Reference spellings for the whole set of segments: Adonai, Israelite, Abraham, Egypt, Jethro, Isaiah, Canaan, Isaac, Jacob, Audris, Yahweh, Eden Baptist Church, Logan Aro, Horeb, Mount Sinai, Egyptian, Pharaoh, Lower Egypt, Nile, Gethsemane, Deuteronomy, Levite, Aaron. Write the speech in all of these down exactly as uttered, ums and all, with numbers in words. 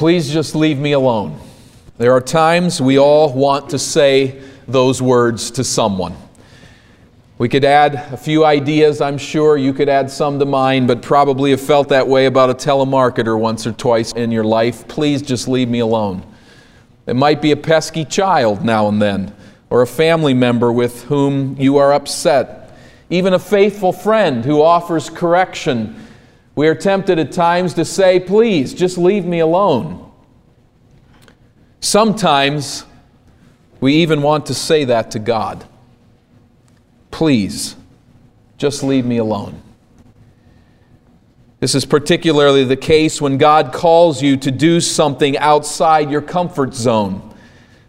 Please just leave me alone. There are times we all want to say those words to someone. We could add a few ideas, I'm sure. You could add some to mine, but probably have felt that way about a telemarketer once or twice in your life. Please just leave me alone. It might be a pesky child now and then, or a family member with whom you are upset. Even a faithful friend who offers correction. We are tempted at times to say, please just leave me alone. Sometimes we even want to say that to God. Please, just leave me alone. This is particularly the case when God calls you to do something outside your comfort zone,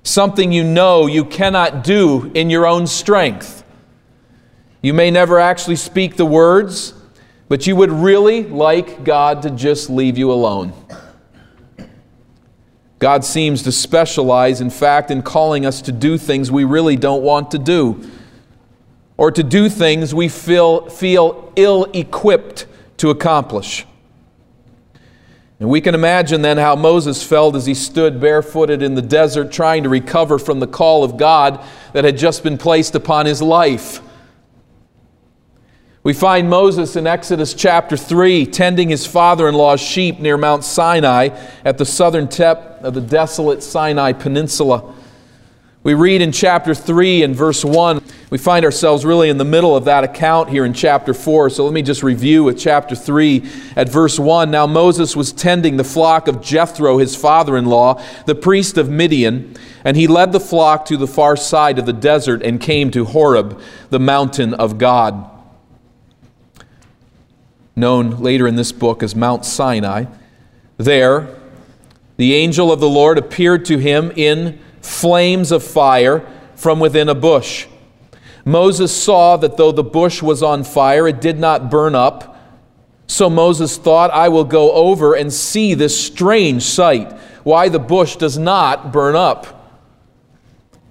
something you know you cannot do in your own strength. You may never actually speak the words, but you would really like God to just leave you alone. God seems to specialize, in fact, in calling us to do things we really don't want to do, or to do things we feel, feel ill-equipped to accomplish. And we can imagine then how Moses felt as he stood barefooted in the desert trying to recover from the call of God that had just been placed upon his life. We find Moses in Exodus chapter three, tending his father-in-law's sheep near Mount Sinai at the southern tip of the desolate Sinai Peninsula. We read in chapter three and verse one, we find ourselves really in the middle of that account here in chapter four, so let me just review with chapter three at verse one. Now Moses was tending the flock of Jethro, his father-in-law, the priest of Midian, and he led the flock to the far side of the desert and came to Horeb, the mountain of God, known later in this book as Mount Sinai. There, the angel of the Lord appeared to him in flames of fire from within a bush. Moses saw that though the bush was on fire, it did not burn up. So Moses thought, I will go over and see this strange sight, why the bush does not burn up.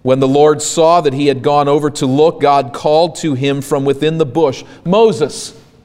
When the Lord saw that he had gone over to look, God called to him from within the bush, Moses,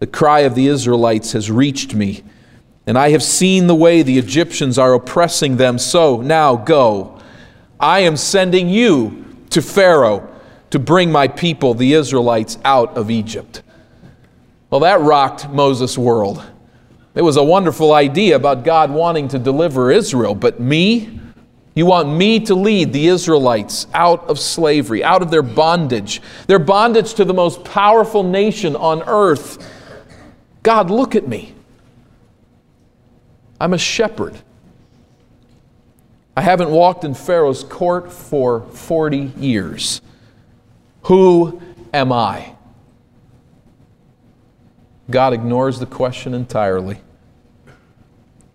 the cry of the Israelites has reached me, and I have seen the way the Egyptians are oppressing them. So now go. I am sending you to Pharaoh to bring my people, the Israelites, out of Egypt. Well, that rocked Moses' world. It was a wonderful idea about God wanting to deliver Israel, but me? You want me to lead the Israelites out of slavery, out of their bondage, their bondage to the most powerful nation on earth? God, look at me. I'm a shepherd. I haven't walked in Pharaoh's court for forty years. Who am I? God ignores the question entirely.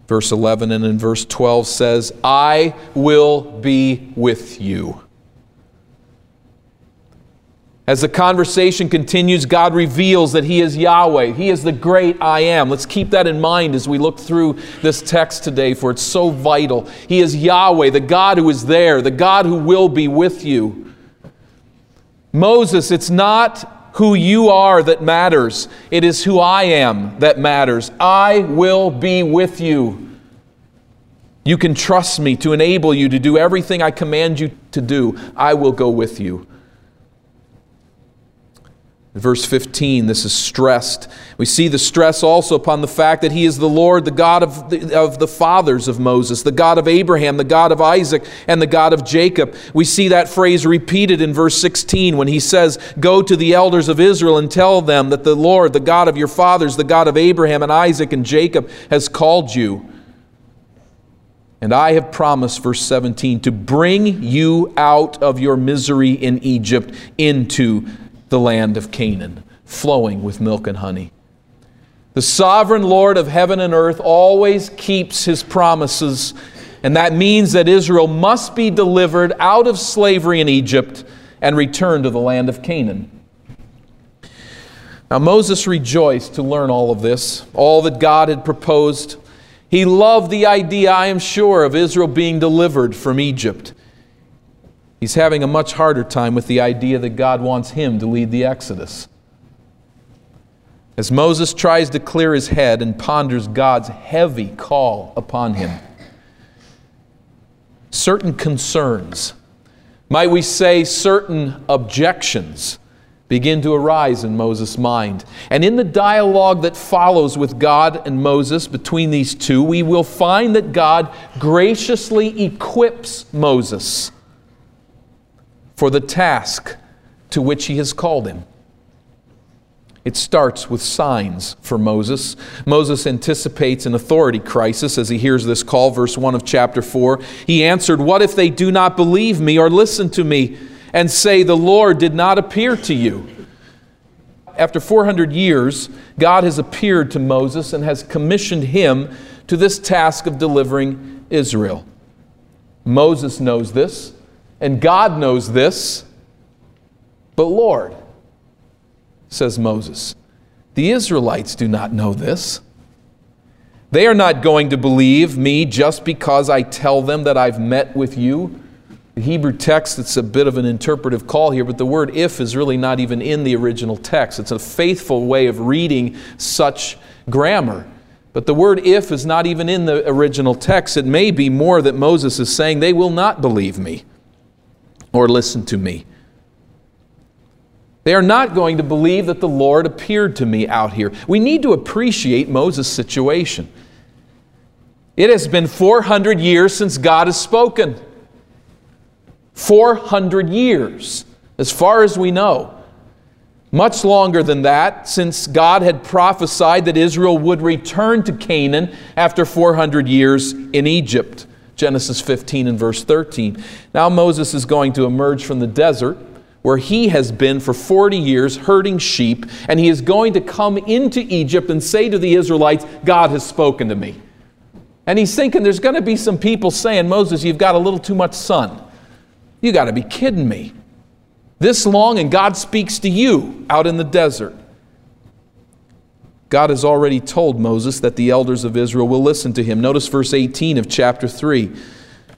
Verse eleven and in verse twelve says, I will be with you. As the conversation continues, God reveals that He is Yahweh. He is the great I am. Let's keep that in mind as we look through this text today, for it's so vital. He is Yahweh, the God who is there, the God who will be with you. Moses, it's not who you are that matters. It is who I am that matters. I will be with you. You can trust me to enable you to do everything I command you to do. I will go with you. In verse fifteen, this is stressed. We see the stress also upon the fact that he is the Lord, the God of the, of the fathers of Moses, the God of Abraham, the God of Isaac, and the God of Jacob. We see that phrase repeated in verse sixteen when he says, "Go to the elders of Israel and tell them that the Lord, the God of your fathers, the God of Abraham and Isaac and Jacob, has called you. And I have promised," verse seventeen, "to bring you out of your misery in Egypt into the land of Canaan, flowing with milk and honey." The sovereign Lord of heaven and earth always keeps his promises, and that means that Israel must be delivered out of slavery in Egypt and returned to the land of Canaan. Now Moses rejoiced to learn all of this, all that God had proposed. He loved the idea, I am sure, of Israel being delivered from Egypt. He's having a much harder time with the idea that God wants him to lead the Exodus. As Moses tries to clear his head and ponders God's heavy call upon him, certain concerns, might we say certain objections, begin to arise in Moses' mind. And in the dialogue that follows with God and Moses between these two, we will find that God graciously equips Moses for the task to which he has called him. It starts with signs for Moses. Moses anticipates an authority crisis as he hears this call, verse one of chapter four. He answered, "What if they do not believe me or listen to me and say, 'The Lord did not appear to you?'" After four hundred years, God has appeared to Moses and has commissioned him to this task of delivering Israel. Moses knows this. And God knows this, "But Lord," says Moses, "the Israelites do not know this. They are not going to believe me just because I tell them that I've met with you." The Hebrew text, it's a bit of an interpretive call here, but the word "if" is really not even in the original text. It's a faithful way of reading such grammar. But the word "if" is not even in the original text. It may be more that Moses is saying, they will not believe me or listen to me. They are not going to believe that the Lord appeared to me out here. We need to appreciate Moses' situation. It has been four hundred years since God has spoken. four hundred years, as far as we know. Much longer than that, since God had prophesied that Israel would return to Canaan after four hundred years in Egypt. Genesis fifteen and verse thirteen. Now Moses is going to emerge from the desert where he has been for forty years herding sheep, and he is going to come into Egypt and say to the Israelites, "God has spoken to me." And he's thinking there's going to be some people saying, "Moses, you've got a little too much sun. You got to be kidding me. This long and God speaks to you out in the desert." God has already told Moses that the elders of Israel will listen to him. Notice verse eighteen of chapter three.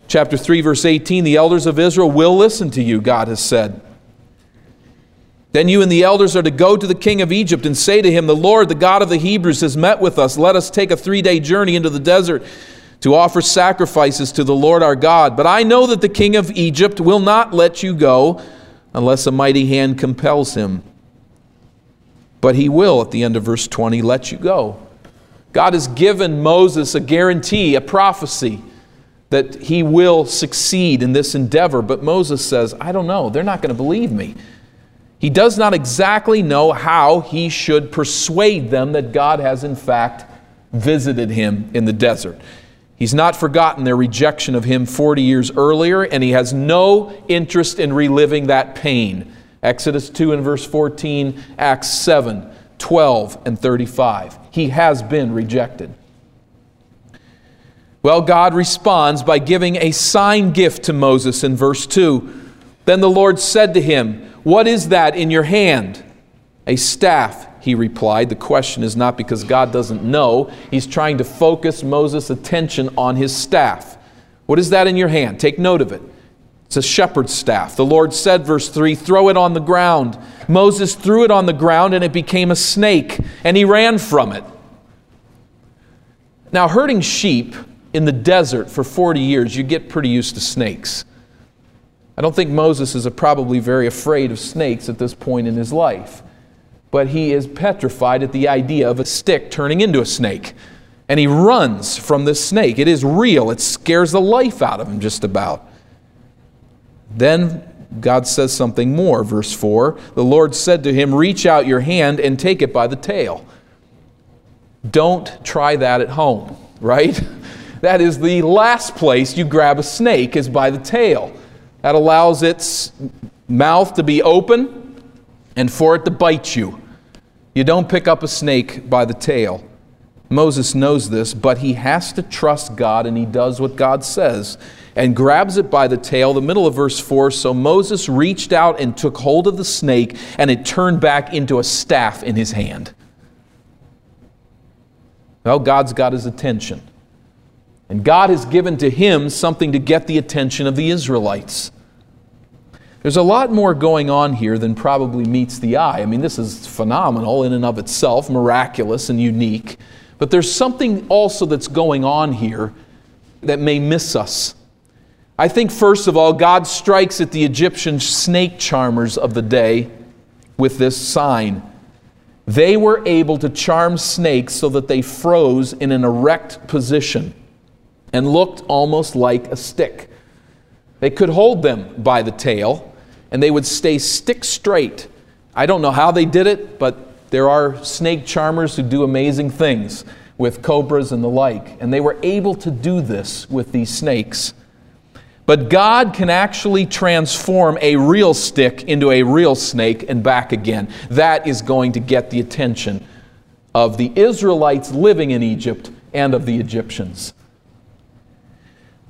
Chapter three, verse eighteen, "The elders of Israel will listen to you," God has said. "Then you and the elders are to go to the king of Egypt and say to him, 'The Lord, the God of the Hebrews, has met with us. Let us take a three-day journey into the desert to offer sacrifices to the Lord our God. But I know that the king of Egypt will not let you go unless a mighty hand compels him. But he will,'" at the end of verse twenty, "'let you go.'" God has given Moses a guarantee, a prophecy, that he will succeed in this endeavor. But Moses says, "I don't know. They're not going to believe me." He does not exactly know how he should persuade them that God has in fact visited him in the desert. He's not forgotten their rejection of him forty years earlier, and he has no interest in reliving that pain. Exodus two and verse fourteen, Acts seven, twelve and thirty-five. He has been rejected. Well, God responds by giving a sign gift to Moses in verse two. "Then the Lord said to him, 'What is that in your hand?' 'A staff,' he replied." The question is not because God doesn't know. He's trying to focus Moses' attention on his staff. "What is that in your hand?" Take note of it. It's a shepherd's staff. The Lord said, verse three, "Throw it on the ground." Moses threw it on the ground and it became a snake, and he ran from it. Now, herding sheep in the desert for forty years, you get pretty used to snakes. I don't think Moses is probably very afraid of snakes at this point in his life. but he is petrified at the idea of a stick turning into a snake. And he runs from this snake. It is real. It scares the life out of him just about. Then God says something more. Verse four, the Lord said to him, reach out your hand and take it by the tail. Don't try that at home, right? That is the last place you grab a snake, is by the tail. That allows its mouth to be open and for it to bite you. You don't pick up a snake by the tail. Moses knows this, but he has to trust God, and he does what God says and grabs it by the tail, the middle of verse four. So Moses reached out and took hold of the snake, and it turned back into a staff in his hand. Well, God's got his attention. And God has given to him something to get the attention of the Israelites. There's a lot more going on here than probably meets the eye. I mean, this is phenomenal in and of itself, miraculous and unique. But there's something also that's going on here that may miss us. I think, first of all, God strikes at the Egyptian snake charmers of the day with this sign. They were able to charm snakes so that they froze in an erect position and looked almost like a stick. They could hold them by the tail, and they would stay stick straight. I don't know how they did it, but there are snake charmers who do amazing things with cobras and the like, and they were able to do this with these snakes. But God can actually transform a real stick into a real snake and back again. That is going to get the attention of the Israelites living in Egypt and of the Egyptians.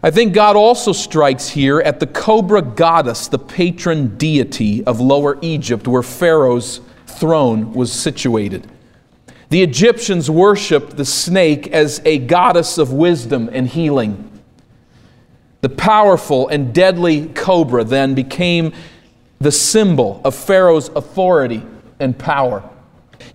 I think God also strikes here at the cobra goddess, the patron deity of Lower Egypt, where Pharaoh's throne was situated. The Egyptians worshipped the snake as a goddess of wisdom and healing. The powerful and deadly cobra then became the symbol of Pharaoh's authority and power.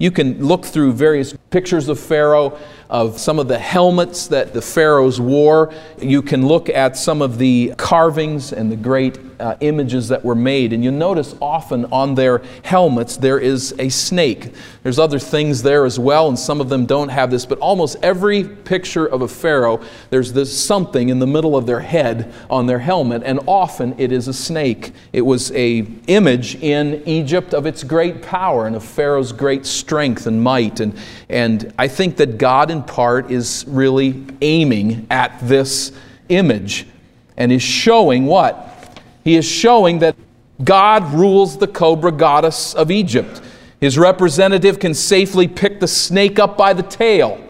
You can look through various pictures of Pharaoh, of some of the helmets that the pharaohs wore. You can look at some of the carvings and the great uh, images that were made. And you'll notice often on their helmets there is a snake. There's other things there as well, and some of them don't have this. But almost every picture of a pharaoh, there's this something in the middle of their head on their helmet. And often it is a snake. It was an image in Egypt of its great power and of Pharaoh's great strength and might. And, and I think that God, in part, is really aiming at this image and is showing what? He is showing that God rules the cobra goddess of Egypt. His representative can safely pick the snake up by the tail.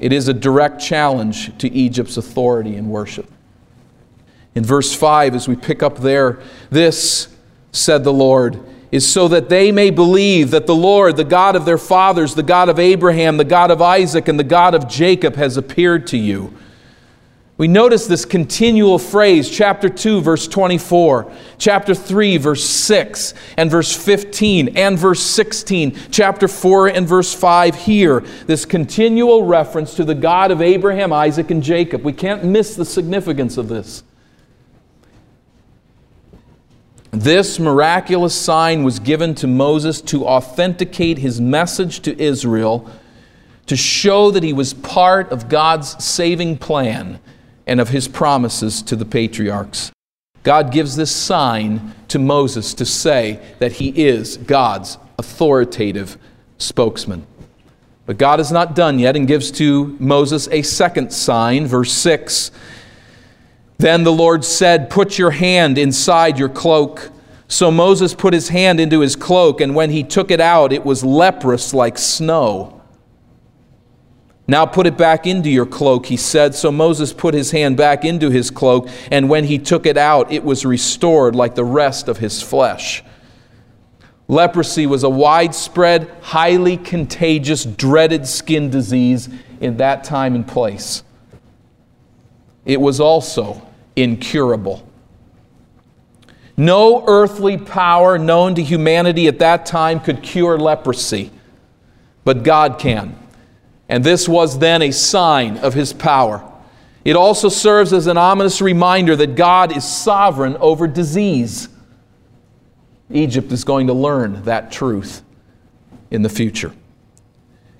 It is a direct challenge to Egypt's authority and worship. In verse five, as we pick up there, this, said the Lord, is so that they may believe that the Lord, the God of their fathers, the God of Abraham, the God of Isaac, and the God of Jacob has appeared to you. We notice this continual phrase, chapter two, verse twenty-four, chapter three, verse six, and verse fifteen, and verse sixteen, chapter four, and verse five here. This continual reference to the God of Abraham, Isaac, and Jacob. We can't miss the significance of this. This miraculous sign was given to Moses to authenticate his message to Israel, to show that he was part of God's saving plan and of his promises to the patriarchs. God gives this sign to Moses to say that he is God's authoritative spokesman. But God is not done yet and gives to Moses a second sign, verse six. Then the Lord said, put your hand inside your cloak. So Moses put his hand into his cloak, and when he took it out, it was leprous like snow. Now put it back into your cloak, he said. So Moses put his hand back into his cloak, and when he took it out, it was restored like the rest of his flesh. Leprosy was a widespread, highly contagious, dreaded skin disease in that time and place. It was also incurable. No earthly power known to humanity at that time could cure leprosy, but God can. And this was then a sign of his power. It also serves as an ominous reminder that God is sovereign over disease. Egypt is going to learn that truth. in the future.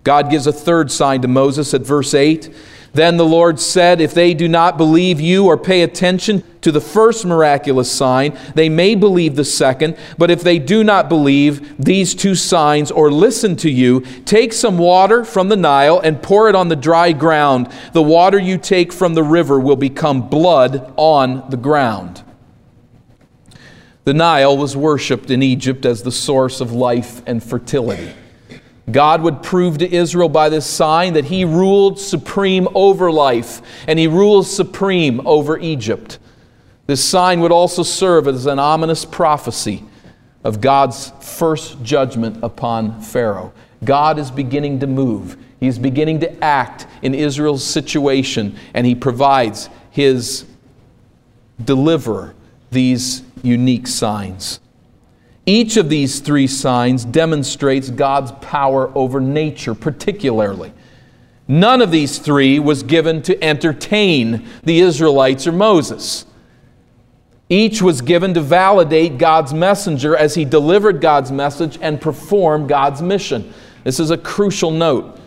God gives a third sign to Moses at verse eight. Then the Lord said, if they do not believe you or pay attention to the first miraculous sign, they may believe the second. But if they do not believe these two signs or listen to you, take some water from the Nile and pour it on the dry ground. The water you take from the river will become blood on the ground. The Nile was worshipped in Egypt as the source of life and fertility. God would prove to Israel by this sign that he ruled supreme over life, and he rules supreme over Egypt. This sign would also serve as an ominous prophecy of God's first judgment upon Pharaoh. God is beginning to move. He's beginning to act in Israel's situation, and he provides his deliverer these unique signs. Each of these three signs demonstrates God's power over nature particularly. None of these three was given to entertain the Israelites or Moses. Each was given to validate God's messenger as he delivered God's message and performed God's mission. This is a crucial note.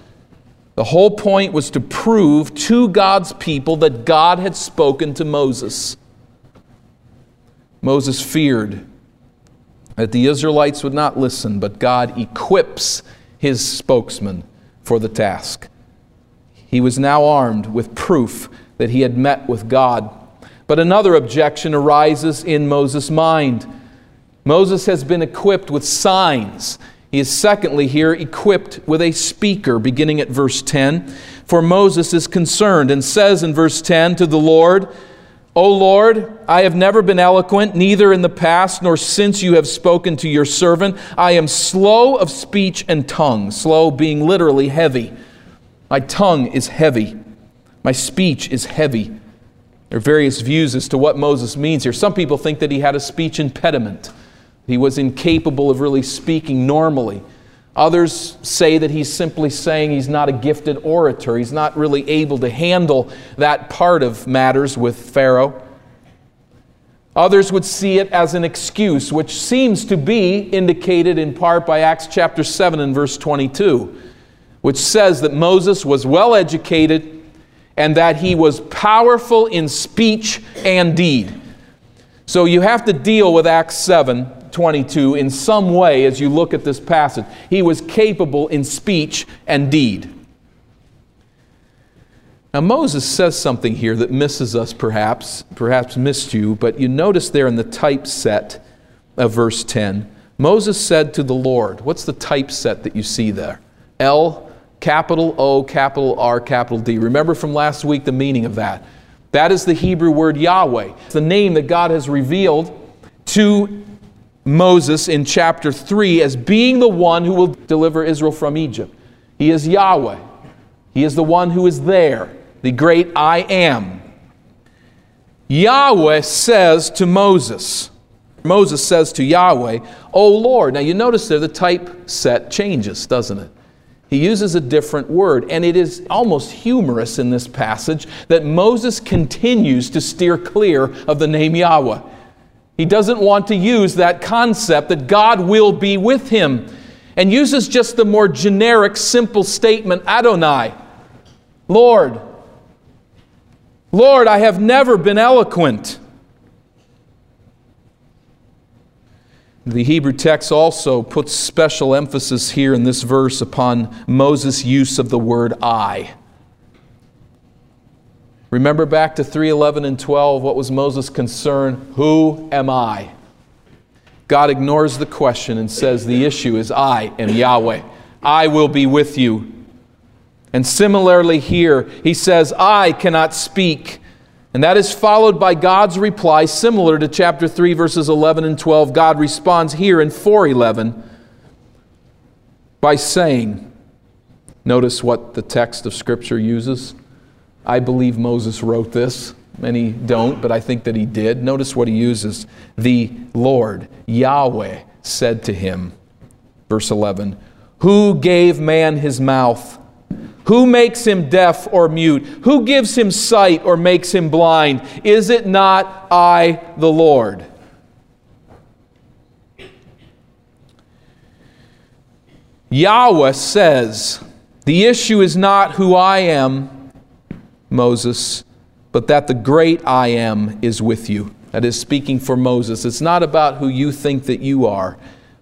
The whole point was to prove to God's people that God had spoken to Moses. Moses feared that the Israelites would not listen, but God equips his spokesman for the task. He was now armed with proof that he had met with God. But another objection arises in Moses' mind. Moses has been equipped with signs. He is secondly here equipped with a speaker, beginning at verse ten. For Moses is concerned and says in verse ten to the Lord, O Lord, I have never been eloquent, neither in the past nor since you have spoken to your servant. I am slow of speech and tongue, slow being literally heavy. My tongue is heavy. My speech is heavy. There are various views as to what Moses means here. Some people think that he had a speech impediment. He was incapable of really speaking normally. Others say that he's simply saying he's not a gifted orator. He's not really able to handle that part of matters with Pharaoh. Others would see it as an excuse, which seems to be indicated in part by Acts chapter seven and verse twenty-two, which says that Moses was well educated and that he was powerful in speech and deed. So you have to deal with Acts seven twenty-two in some way as you look at this passage. He was capable in speech and deed. Now Moses says something here that misses us perhaps, perhaps missed you, but you notice there in the typeset of verse ten, Moses said to the Lord, what's the typeset that you see there? L, capital O, capital R, capital D. Remember from last week the meaning of that. That is the Hebrew word Yahweh. It's the name that God has revealed to Moses in chapter three as being the one who will deliver Israel from Egypt. He is Yahweh. He is the one who is there, the great I am. Yahweh says to Moses, Moses says to Yahweh, O Lord. Now you notice there the type set changes, doesn't it? He uses a different word, and it is almost humorous in this passage that Moses continues to steer clear of the name Yahweh. He doesn't want to use that concept that God will be with him and uses just the more generic, simple statement, Adonai, Lord. Lord, I have never been eloquent. The Hebrew text also puts special emphasis here in this verse upon Moses' use of the word I. Remember back to three eleven and twelve, what was Moses' concern? Who am I? God ignores the question and says the issue is I am Yahweh. I will be with you. And similarly here, he says, I cannot speak. And that is followed by God's reply, similar to chapter three, verses eleven and twelve. God responds here in four eleven by saying, notice what the text of Scripture uses. I believe Moses wrote this. Many don't, but I think that he did. Notice what he uses. The Lord, Yahweh, said to him, verse eleven, who gave man his mouth? Who makes him deaf or mute? Who gives him sight or makes him blind? Is it not I, the Lord? Yahweh says, the issue is not who I am, Moses, but that the great I am is with you. That is speaking for Moses. It's not about who you think that you are,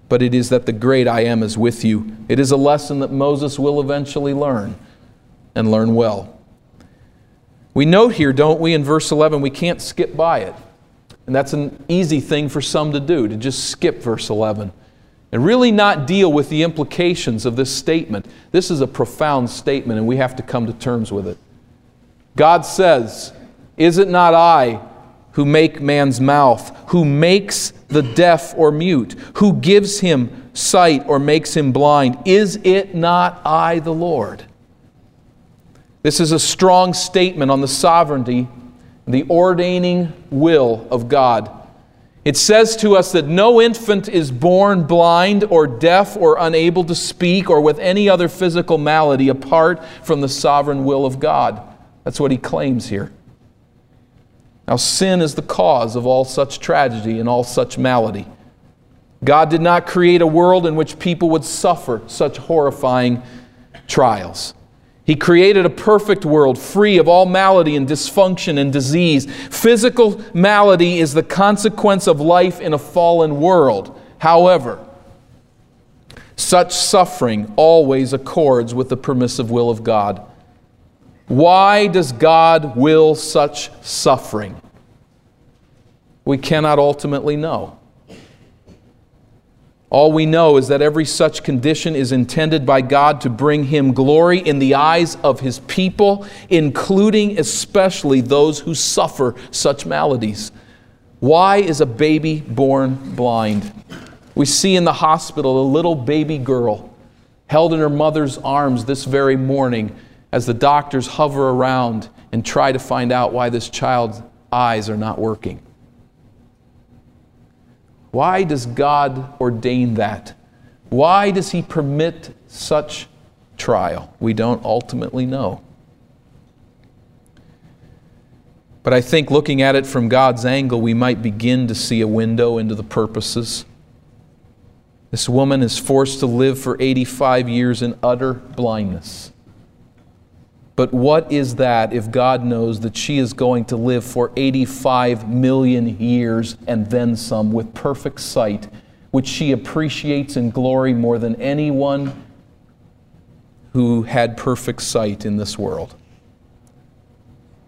but it is that the great I am is with you. It is a lesson that Moses will eventually learn, and learn well. We note here, don't we, in verse eleven, we can't skip by it. And that's an easy thing for some to do, to just skip verse eleven. And really not deal with the implications of this statement. This is a profound statement, and we have to come to terms with it. God says, "Is it not I who make man's mouth, who makes the deaf or mute, who gives him sight or makes him blind? Is it not I, the Lord?" This is a strong statement on the sovereignty, the ordaining will of God. It says to us that no infant is born blind or deaf or unable to speak or with any other physical malady apart from the sovereign will of God. That's what he claims here. Now, sin is the cause of all such tragedy and all such malady. God did not create a world in which people would suffer such horrifying trials. He created a perfect world, free of all malady and dysfunction and disease. Physical malady is the consequence of life in a fallen world. However, such suffering always accords with the permissive will of God. Why does God will such suffering? We cannot ultimately know. All we know is that every such condition is intended by God to bring Him glory in the eyes of His people, including especially those who suffer such maladies. Why is a baby born blind? We see in the hospital a little baby girl held in her mother's arms this very morning as the doctors hover around and try to find out why this child's eyes are not working. Why does God ordain that? Why does He permit such trial? We don't ultimately know. But I think looking at it from God's angle, we might begin to see a window into the purposes. This woman is forced to live for eighty-five years in utter blindness. But what is that if God knows that she is going to live for eighty-five million years and then some with perfect sight, which she appreciates in glory more than anyone who had perfect sight in this world?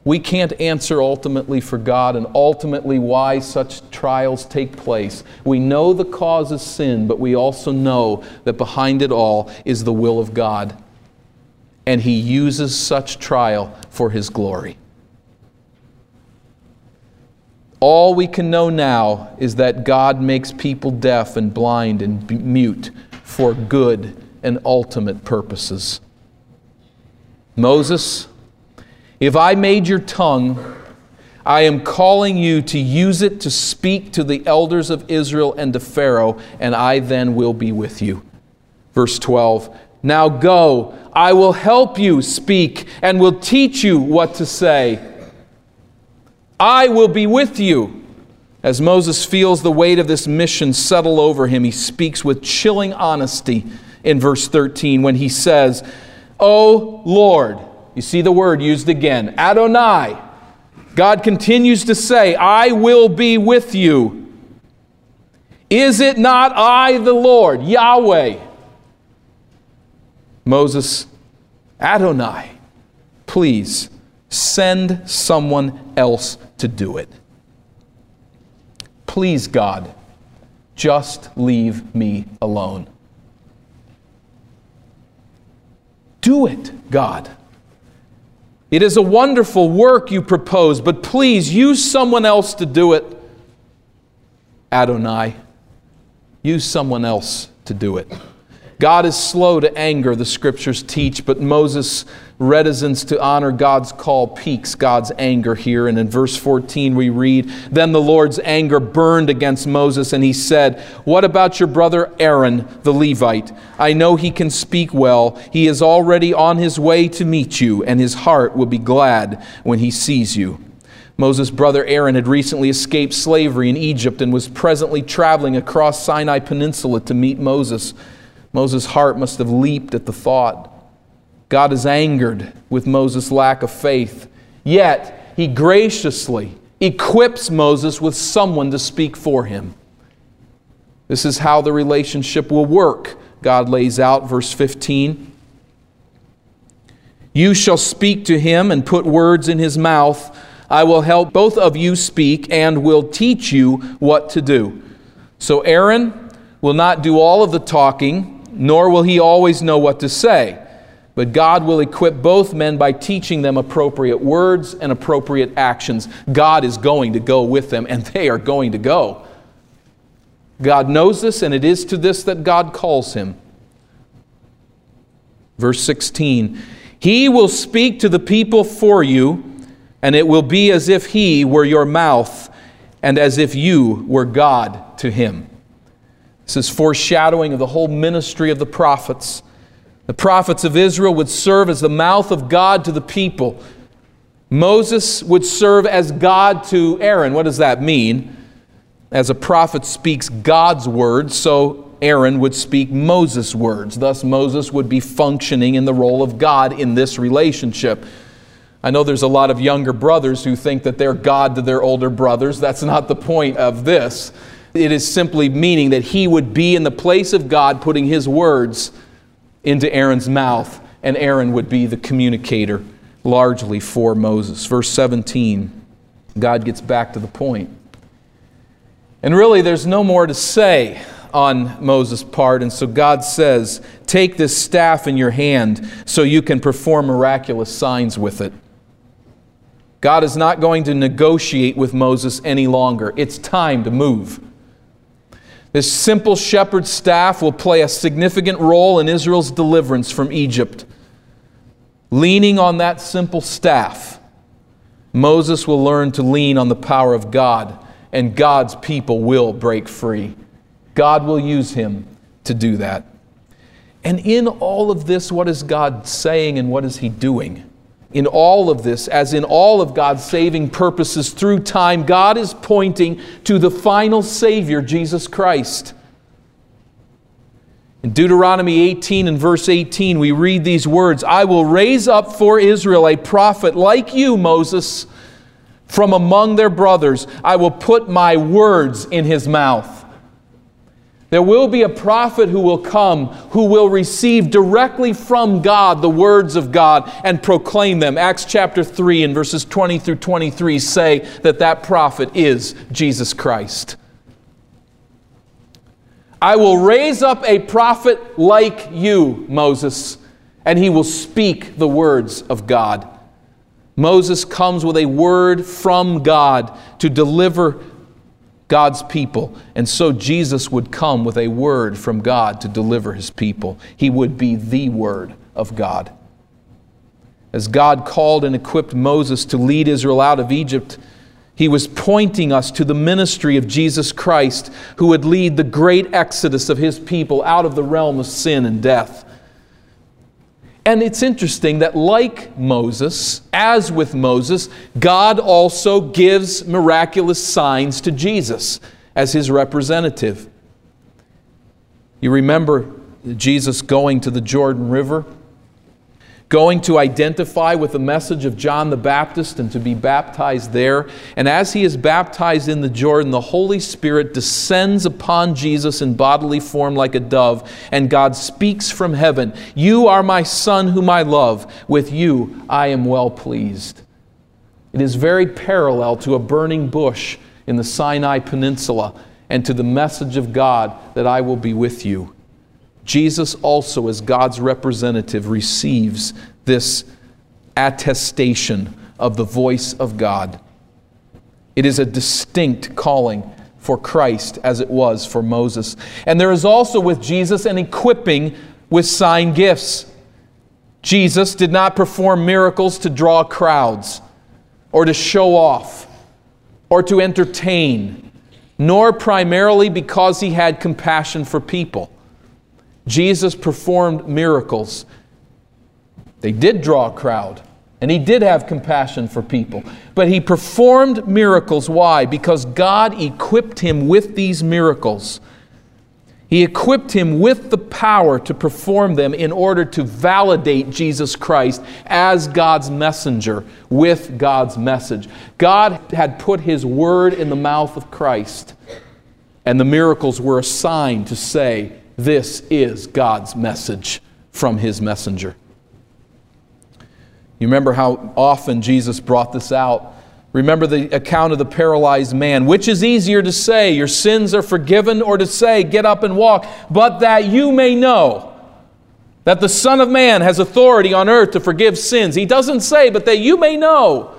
We can't answer ultimately for God and ultimately why such trials take place. We know the cause is sin, but we also know that behind it all is the will of God. And He uses such trial for His glory. All we can know now is that God makes people deaf and blind and mute for good and ultimate purposes. Moses, if I made your tongue, I am calling you to use it to speak to the elders of Israel and to Pharaoh, and I then will be with you. Verse twelve, now go, I will help you speak and will teach you what to say. I will be with you. As Moses feels the weight of this mission settle over him, he speaks with chilling honesty in verse thirteen when he says, O Lord, you see the word used again, Adonai. God continues to say, I will be with you. Is it not I, the Lord, Yahweh? Moses, Adonai, please send someone else to do it. Please, God, just leave me alone. Do it, God. It is a wonderful work you propose, but please use someone else to do it. Adonai, use someone else to do it. God is slow to anger, the Scriptures teach, but Moses' reticence to honor God's call piques God's anger here. And in verse fourteen we read, then the Lord's anger burned against Moses, and he said, what about your brother Aaron, the Levite? I know he can speak well. He is already on his way to meet you, and his heart will be glad when he sees you. Moses' brother Aaron had recently escaped slavery in Egypt and was presently traveling across Sinai Peninsula to meet Moses. Moses' heart must have leaped at the thought. God is angered with Moses' lack of faith. Yet, he graciously equips Moses with someone to speak for him. This is how the relationship will work. God lays out, verse fifteen. You shall speak to him and put words in his mouth. I will help both of you speak and will teach you what to do. So Aaron will not do all of the talking, nor will he always know what to say. But God will equip both men by teaching them appropriate words and appropriate actions. God is going to go with them, and they are going to go. God knows this, and it is to this that God calls him. Verse sixteen, he will speak to the people for you, and it will be as if he were your mouth, and as if you were God to him. This is foreshadowing of the whole ministry of the prophets. The prophets of Israel would serve as the mouth of God to the people. Moses would serve as God to Aaron. What does that mean? As a prophet speaks God's words, so Aaron would speak Moses' words. Thus, Moses would be functioning in the role of God in this relationship. I know there's a lot of younger brothers who think that they're God to their older brothers. That's not the point of this. It is simply meaning that he would be in the place of God, putting his words into Aaron's mouth, and Aaron would be the communicator largely for Moses. Verse seventeen, God gets back to the point. And really, there's no more to say on Moses' part, and so God says, take this staff in your hand so you can perform miraculous signs with it. God is not going to negotiate with Moses any longer. It's time to move. This simple shepherd's staff will play a significant role in Israel's deliverance from Egypt. Leaning on that simple staff, Moses will learn to lean on the power of God, and God's people will break free. God will use him to do that. And in all of this, what is God saying and what is he doing? In all of this, as in all of God's saving purposes through time, God is pointing to the final Savior, Jesus Christ. In Deuteronomy eighteen and verse eighteen, we read these words, I will raise up for Israel a prophet like you, Moses, from among their brothers. I will put my words in his mouth. There will be a prophet who will come, who will receive directly from God the words of God and proclaim them. Acts chapter three and verses twenty through twenty-three say that that prophet is Jesus Christ. I will raise up a prophet like you, Moses, and he will speak the words of God. Moses comes with a word from God to deliver God's people, and so Jesus would come with a word from God to deliver his people. He would be the Word of God. As God called and equipped Moses to lead Israel out of Egypt, he was pointing us to the ministry of Jesus Christ, who would lead the great exodus of his people out of the realm of sin and death. And it's interesting that like Moses, as with Moses, God also gives miraculous signs to Jesus as his representative. You remember Jesus going to the Jordan River, going to identify with the message of John the Baptist and to be baptized there. And as he is baptized in the Jordan, the Holy Spirit descends upon Jesus in bodily form like a dove, and God speaks from heaven, you are my Son whom I love, with you I am well pleased. It is very parallel to a burning bush in the Sinai Peninsula and to the message of God that I will be with you. Jesus also, as God's representative, receives this attestation of the voice of God. It is a distinct calling for Christ as it was for Moses. And there is also with Jesus an equipping with sign gifts. Jesus did not perform miracles to draw crowds or to show off or to entertain, nor primarily because he had compassion for people. Jesus performed miracles. They did draw a crowd, and he did have compassion for people. But he performed miracles. Why? Because God equipped him with these miracles. He equipped him with the power to perform them in order to validate Jesus Christ as God's messenger with God's message. God had put His word in the mouth of Christ, and the miracles were a sign to say, this is God's message from His messenger. You remember how often Jesus brought this out. Remember the account of the paralyzed man. Which is easier to say, your sins are forgiven, or to say, get up and walk, but that you may know that the Son of Man has authority on earth to forgive sins. He doesn't say, but that you may know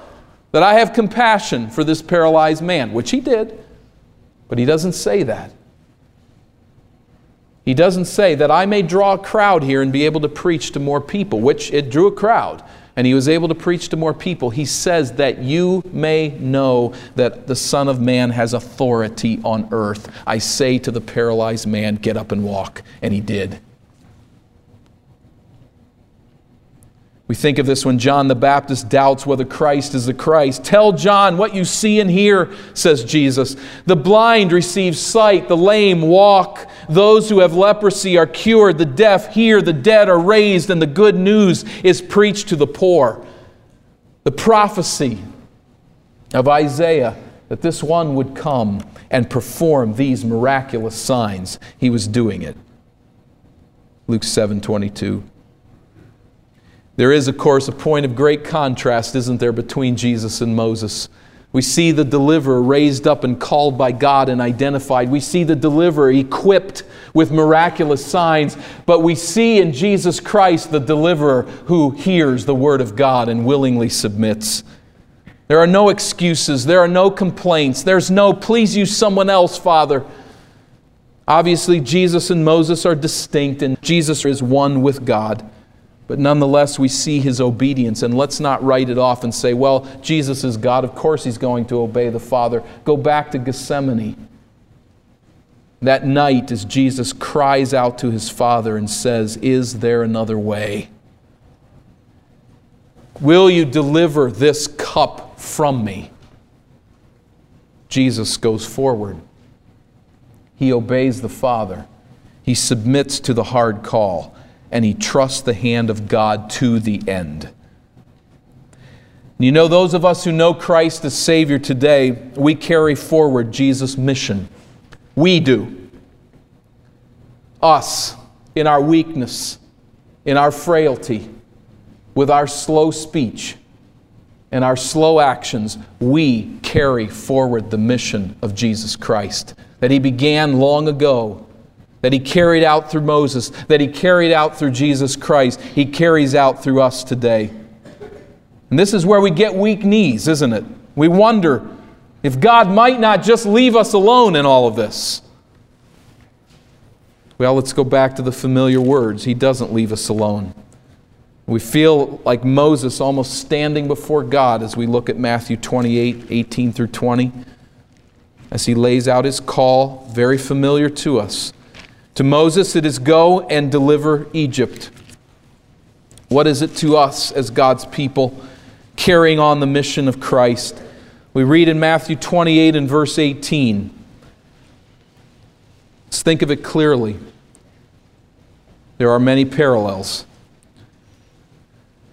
that I have compassion for this paralyzed man, which He did, but He doesn't say that. He doesn't say that I may draw a crowd here and be able to preach to more people, which it drew a crowd. And He was able to preach to more people. He says that you may know that the Son of Man has authority on earth. I say to the paralyzed man, get up and walk. And he did. We think of this when John the Baptist doubts whether Christ is the Christ. Tell John what you see and hear, says Jesus. The blind receive sight, the lame walk, those who have leprosy are cured, the deaf hear, the dead are raised, and the good news is preached to the poor. The prophecy of Isaiah that this one would come and perform these miraculous signs, he was doing it. Luke seven twenty-two. There is, of course, a point of great contrast, isn't there, between Jesus and Moses. We see the deliverer raised up and called by God and identified. We see the deliverer equipped with miraculous signs, but we see in Jesus Christ the deliverer who hears the word of God and willingly submits. There are no excuses. There are no complaints. There's no, please use someone else, Father. Obviously, Jesus and Moses are distinct, and Jesus is one with God. But nonetheless, we see His obedience. And let's not write it off and say, well, Jesus is God. Of course He's going to obey the Father. Go back to Gethsemane. That night as Jesus cries out to His Father and says, is there another way? Will you deliver this cup from me? Jesus goes forward. He obeys the Father. He submits to the hard call. And he trusts the hand of God to the end. You know, those of us who know Christ as Savior today, we carry forward Jesus' mission. We do. Us, in our weakness, in our frailty, with our slow speech and our slow actions, we carry forward the mission of Jesus Christ that He began long ago, that He carried out through Moses, that He carried out through Jesus Christ. He carries out through us today. And this is where we get weak knees, isn't it? We wonder if God might not just leave us alone in all of this. Well, let's go back to the familiar words. He doesn't leave us alone. We feel like Moses almost standing before God as we look at Matthew twenty-eight, eighteen through twenty, as he lays out his call, very familiar to us. To Moses it is, go and deliver Egypt. What is it to us as God's people carrying on the mission of Christ? We read in Matthew twenty-eight and verse eighteen. Let's think of it clearly. There are many parallels.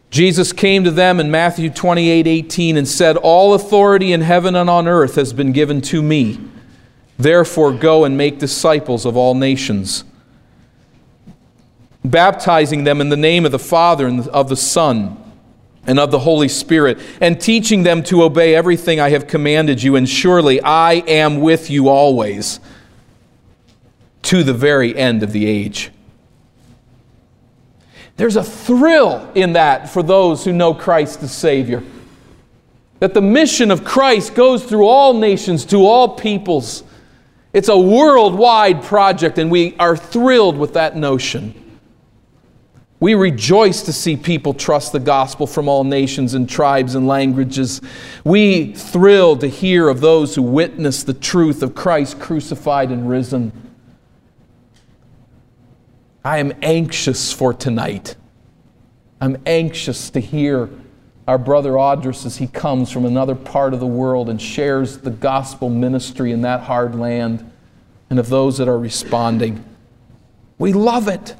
Jesus came to them in Matthew twenty-eight, eighteen and said, all authority in heaven and on earth has been given to me. Therefore, go and make disciples of all nations, baptizing them in the name of the Father and of the Son and of the Holy Spirit, and teaching them to obey everything I have commanded you, and surely I am with you always to the very end of the age. There's a thrill in that for those who know Christ as Savior, that the mission of Christ goes through all nations, to all peoples. It's a worldwide project, and we are thrilled with that notion. We rejoice to see people trust the gospel from all nations and tribes and languages. We thrill to hear of those who witness the truth of Christ crucified and risen. I am anxious for tonight. I'm anxious to hear our brother Audris as he comes from another part of the world and shares the gospel ministry in that hard land, and of those that are responding. We love it.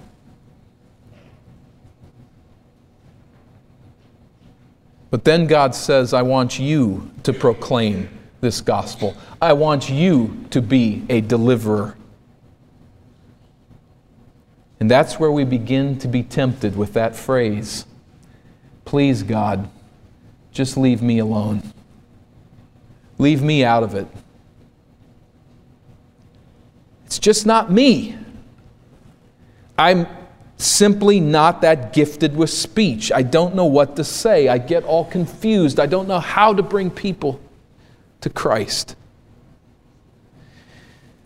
But then God says, I want you to proclaim this gospel. I want you to be a deliverer. And that's where we begin to be tempted with that phrase. Please, God, just leave me alone. Leave me out of it. It's just not me. I'm simply not that gifted with speech. I don't know what to say. I get all confused. I don't know how to bring people to Christ.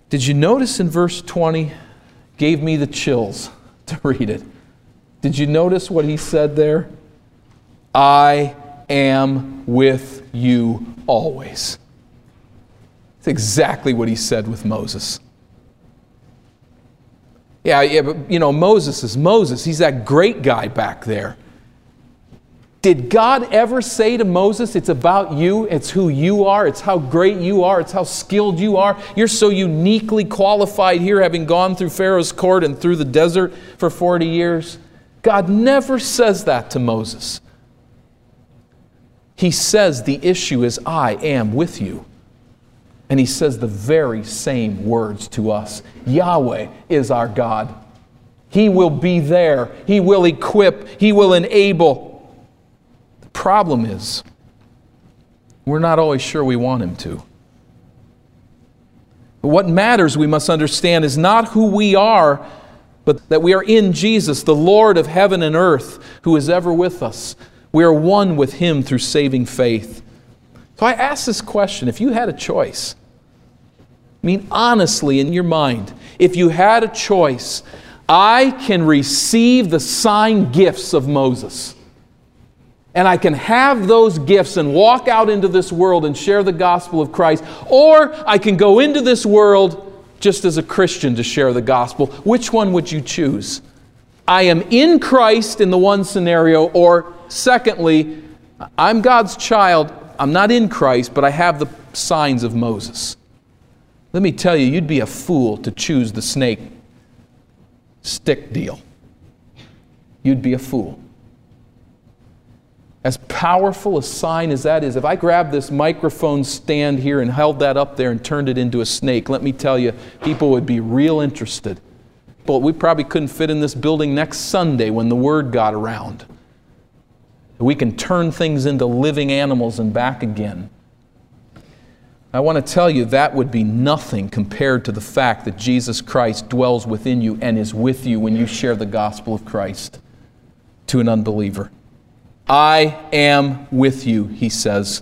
Did you notice in verse twenty, gave me the chills to read it. Did you notice what he said there? I am with you always. It's exactly what he said with Moses. Yeah, yeah, but you know, Moses is Moses. He's that great guy back there. Did God ever say to Moses, it's about you, it's who you are, it's how great you are, it's how skilled you are. You're so uniquely qualified here, having gone through Pharaoh's court and through the desert for forty years. God never says that to Moses. He says the issue is, I am with you. And he says the very same words to us. Yahweh is our God. He will be there. He will equip. He will enable. The problem is, we're not always sure we want him to. But what matters, we must understand, is not who we are, but that we are in Jesus, the Lord of heaven and earth, who is ever with us. We are one with him through saving faith. So I ask this question, if you had a choice, I mean honestly in your mind, if you had a choice, I can receive the sign gifts of Moses, and I can have those gifts and walk out into this world and share the gospel of Christ, or I can go into this world just as a Christian to share the gospel. Which one would you choose? I am in Christ in the one scenario, or secondly, I'm God's child, I'm not in Christ, but I have the signs of Moses. Let me tell you, you'd be a fool to choose the snake stick deal. You'd be a fool. As powerful a sign as that is, if I grabbed this microphone stand here and held that up there and turned it into a snake, let me tell you, people would be real interested. But we probably couldn't fit in this building next Sunday when the word got around. We can turn things into living animals and back again. I want to tell you that would be nothing compared to the fact that Jesus Christ dwells within you and is with you when you share the gospel of Christ to an unbeliever. I am with you, he says.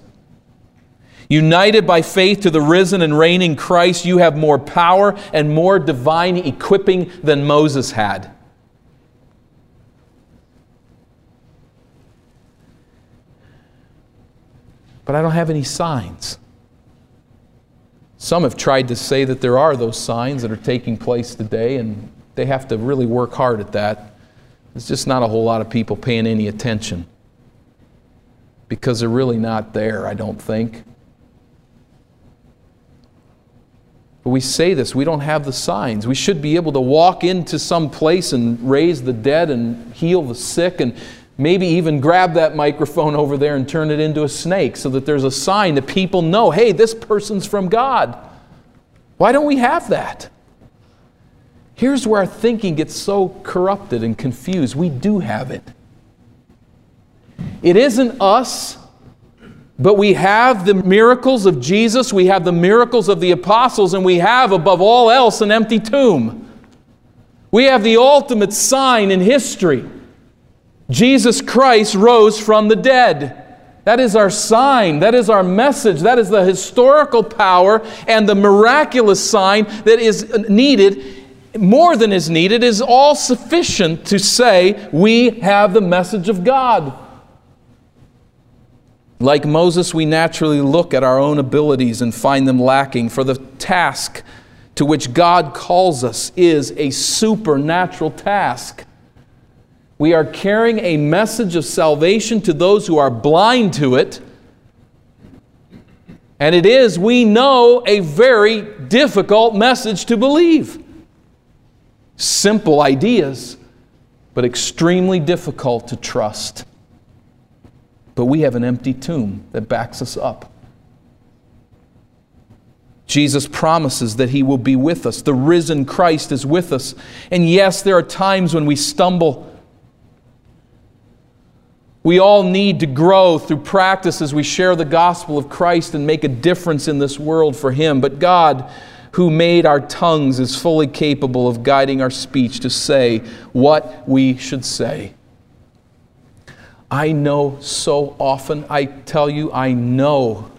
United by faith to the risen and reigning Christ, you have more power and more divine equipping than Moses had. But I don't have any signs. Some have tried to say that there are those signs that are taking place today, and they have to really work hard at that. There's just not a whole lot of people paying any attention because they're really not there, I don't think. But we say this, we don't have the signs. We should be able to walk into some place and raise the dead and heal the sick and maybe even grab that microphone over there and turn it into a snake so that there's a sign that people know, hey, this person's from God. Why don't we have that? Here's where our thinking gets so corrupted and confused. We do have it. It isn't us, but we have the miracles of Jesus, we have the miracles of the apostles, and we have, above all else, an empty tomb. We have the ultimate sign in history. Jesus Christ rose from the dead. That is our sign. That is our message. That is the historical power and the miraculous sign that is needed, more than is needed, is all sufficient to say we have the message of God. Like Moses, we naturally look at our own abilities and find them lacking, for the task to which God calls us is a supernatural task. We are carrying a message of salvation to those who are blind to it. And it is, we know, a very difficult message to believe. Simple ideas, but extremely difficult to trust. But we have an empty tomb that backs us up. Jesus promises that He will be with us. The risen Christ is with us. And yes, there are times when we stumble. We all need to grow through practice as we share the gospel of Christ and make a difference in this world for Him. But God, who made our tongues, is fully capable of guiding our speech to say what we should say. I know so often, I tell you, I know,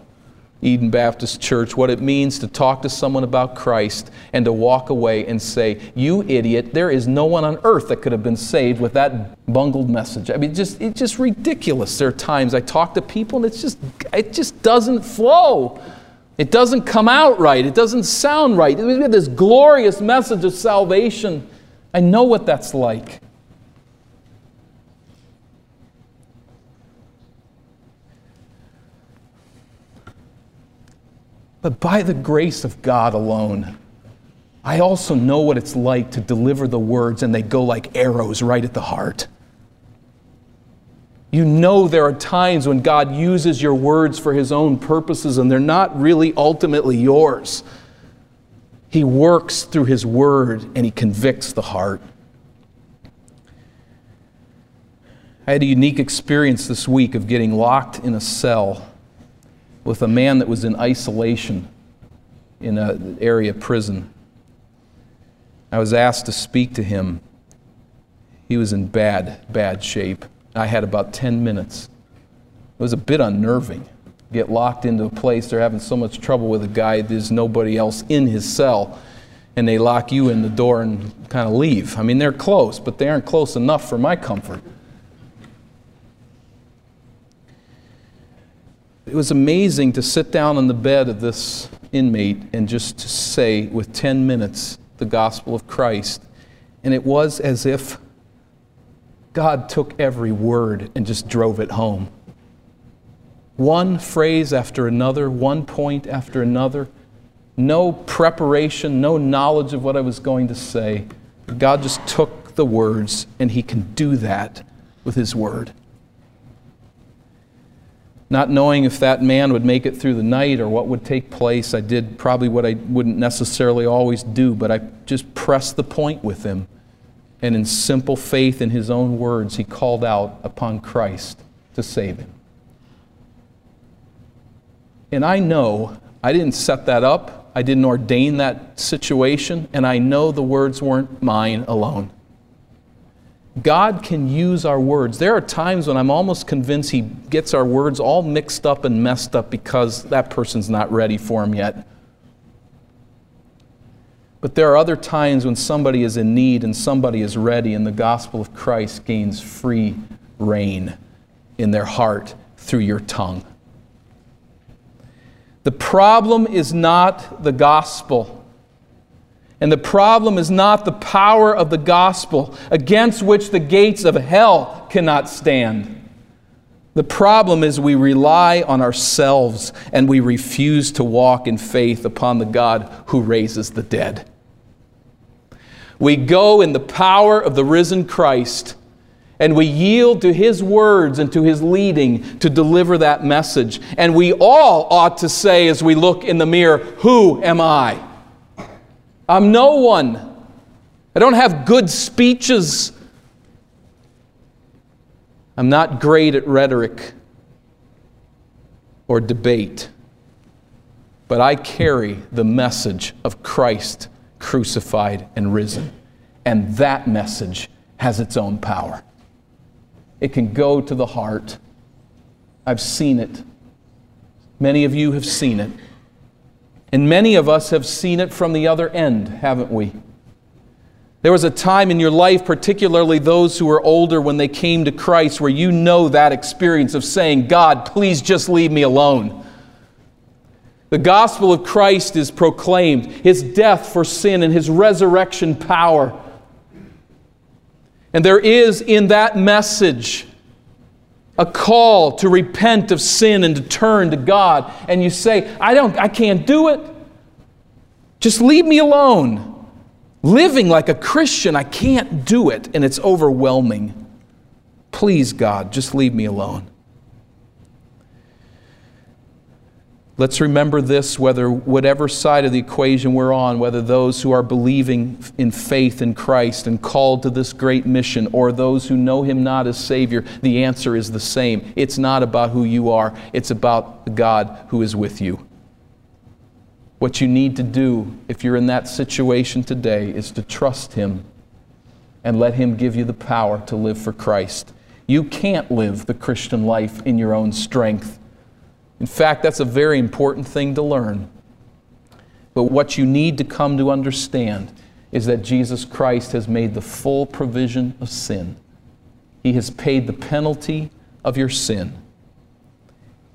Eden Baptist Church, what it means to talk to someone about Christ and to walk away and say, you idiot, there is no one on earth that could have been saved with that bungled message. I mean, just it's just ridiculous. There are times I talk to people and it's just it just doesn't flow. It doesn't come out right. It doesn't sound right. We have this glorious message of salvation. I know what that's like. But by the grace of God alone, I also know what it's like to deliver the words and they go like arrows right at the heart. You know there are times when God uses your words for His own purposes and they're not really ultimately yours. He works through His word and He convicts the heart. I had a unique experience this week of getting locked in a cell with a man that was in isolation in an area prison. I was asked to speak to him. He was in bad, bad shape. I had about ten minutes. It was a bit unnerving. Get locked into a place, they're having so much trouble with a guy, there's nobody else in his cell, and they lock you in the door and kind of leave. I mean, they're close, but they aren't close enough for my comfort. It was amazing to sit down on the bed of this inmate and just to say with ten minutes the gospel of Christ. And it was as if God took every word and just drove it home. One phrase after another, one point after another, no preparation, no knowledge of what I was going to say. God just took the words, and He can do that with His word. Not knowing if that man would make it through the night or what would take place, I did probably what I wouldn't necessarily always do, but I just pressed the point with him. And in simple faith in his own words, he called out upon Christ to save him. And I know I didn't set that up. I didn't ordain that situation. And I know the words weren't mine alone. God can use our words. There are times when I'm almost convinced He gets our words all mixed up and messed up because that person's not ready for Him yet. But there are other times when somebody is in need and somebody is ready, and the gospel of Christ gains free reign in their heart through your tongue. The problem is not the gospel. And the problem is not the power of the gospel, against which the gates of hell cannot stand. The problem is we rely on ourselves and we refuse to walk in faith upon the God who raises the dead. We go in the power of the risen Christ and we yield to His words and to His leading to deliver that message. And we all ought to say as we look in the mirror, who am I? I'm no one. I don't have good speeches. I'm not great at rhetoric or debate. But I carry the message of Christ crucified and risen. And that message has its own power. It can go to the heart. I've seen it. Many of you have seen it. And many of us have seen it from the other end, haven't we? There was a time in your life, particularly those who were older when they came to Christ, where you know that experience of saying, God, please just leave me alone. The gospel of Christ is proclaimed, His death for sin and His resurrection power. And there is in that message a call to repent of sin and to turn to God. And you say, I don't, I can't do it. Just leave me alone. Living like a Christian, I can't do it, and it's overwhelming. Please, God, just leave me alone. Let's remember this, whether whatever side of the equation we're on, whether those who are believing in faith in Christ and called to this great mission, or those who know Him not as Savior, the answer is the same. It's not about who you are. It's about the God who is with you. What you need to do if you're in that situation today is to trust Him and let Him give you the power to live for Christ. You can't live the Christian life in your own strength. In fact, that's a very important thing to learn. But what you need to come to understand is that Jesus Christ has made the full provision of sin. He has paid the penalty of your sin.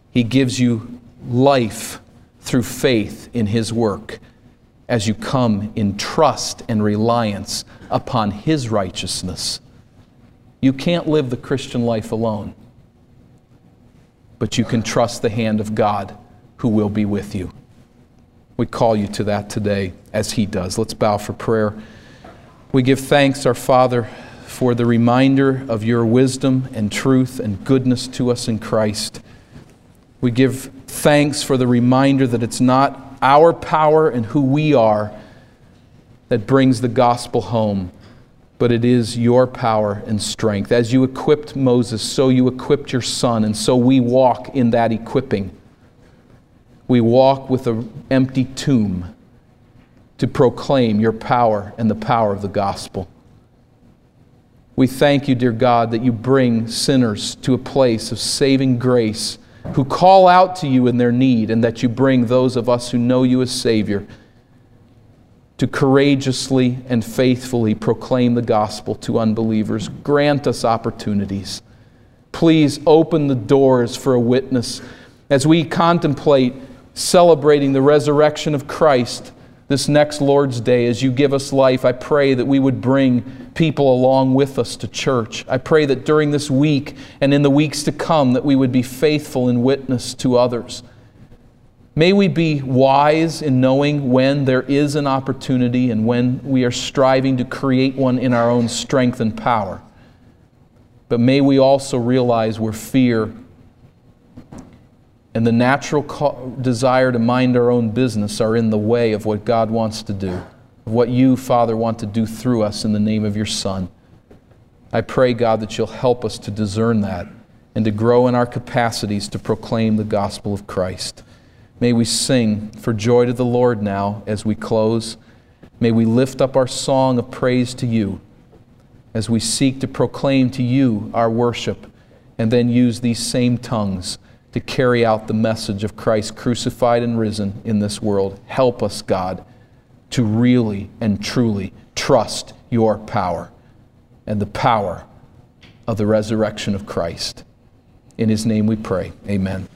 He gives you life through faith in His work as you come in trust and reliance upon His righteousness. You can't live the Christian life alone. But you can trust the hand of God who will be with you. We call you to that today as He does. Let's bow for prayer. We give thanks, our Father, for the reminder of your wisdom and truth and goodness to us in Christ. We give thanks for the reminder that it's not our power and who we are that brings the gospel home, but it is your power and strength. As you equipped Moses, so you equipped your Son, and so we walk in that equipping. We walk with an empty tomb to proclaim your power and the power of the gospel. We thank you, dear God, that you bring sinners to a place of saving grace who call out to you in their need, and that you bring those of us who know you as Savior to courageously and faithfully proclaim the gospel to unbelievers. Grant us opportunities. Please open the doors for a witness. As we contemplate celebrating the resurrection of Christ this next Lord's Day, as you give us life, I pray that we would bring people along with us to church. I pray that during this week and in the weeks to come that we would be faithful in witness to others. May we be wise in knowing when there is an opportunity and when we are striving to create one in our own strength and power. But may we also realize where fear and the natural desire to mind our own business are in the way of what God wants to do, of what you, Father, want to do through us in the name of your Son. I pray, God, that you'll help us to discern that and to grow in our capacities to proclaim the gospel of Christ. May we sing for joy to the Lord now as we close. May we lift up our song of praise to you as we seek to proclaim to you our worship, and then use these same tongues to carry out the message of Christ crucified and risen in this world. Help us, God, to really and truly trust your power and the power of the resurrection of Christ. In His name we pray. Amen.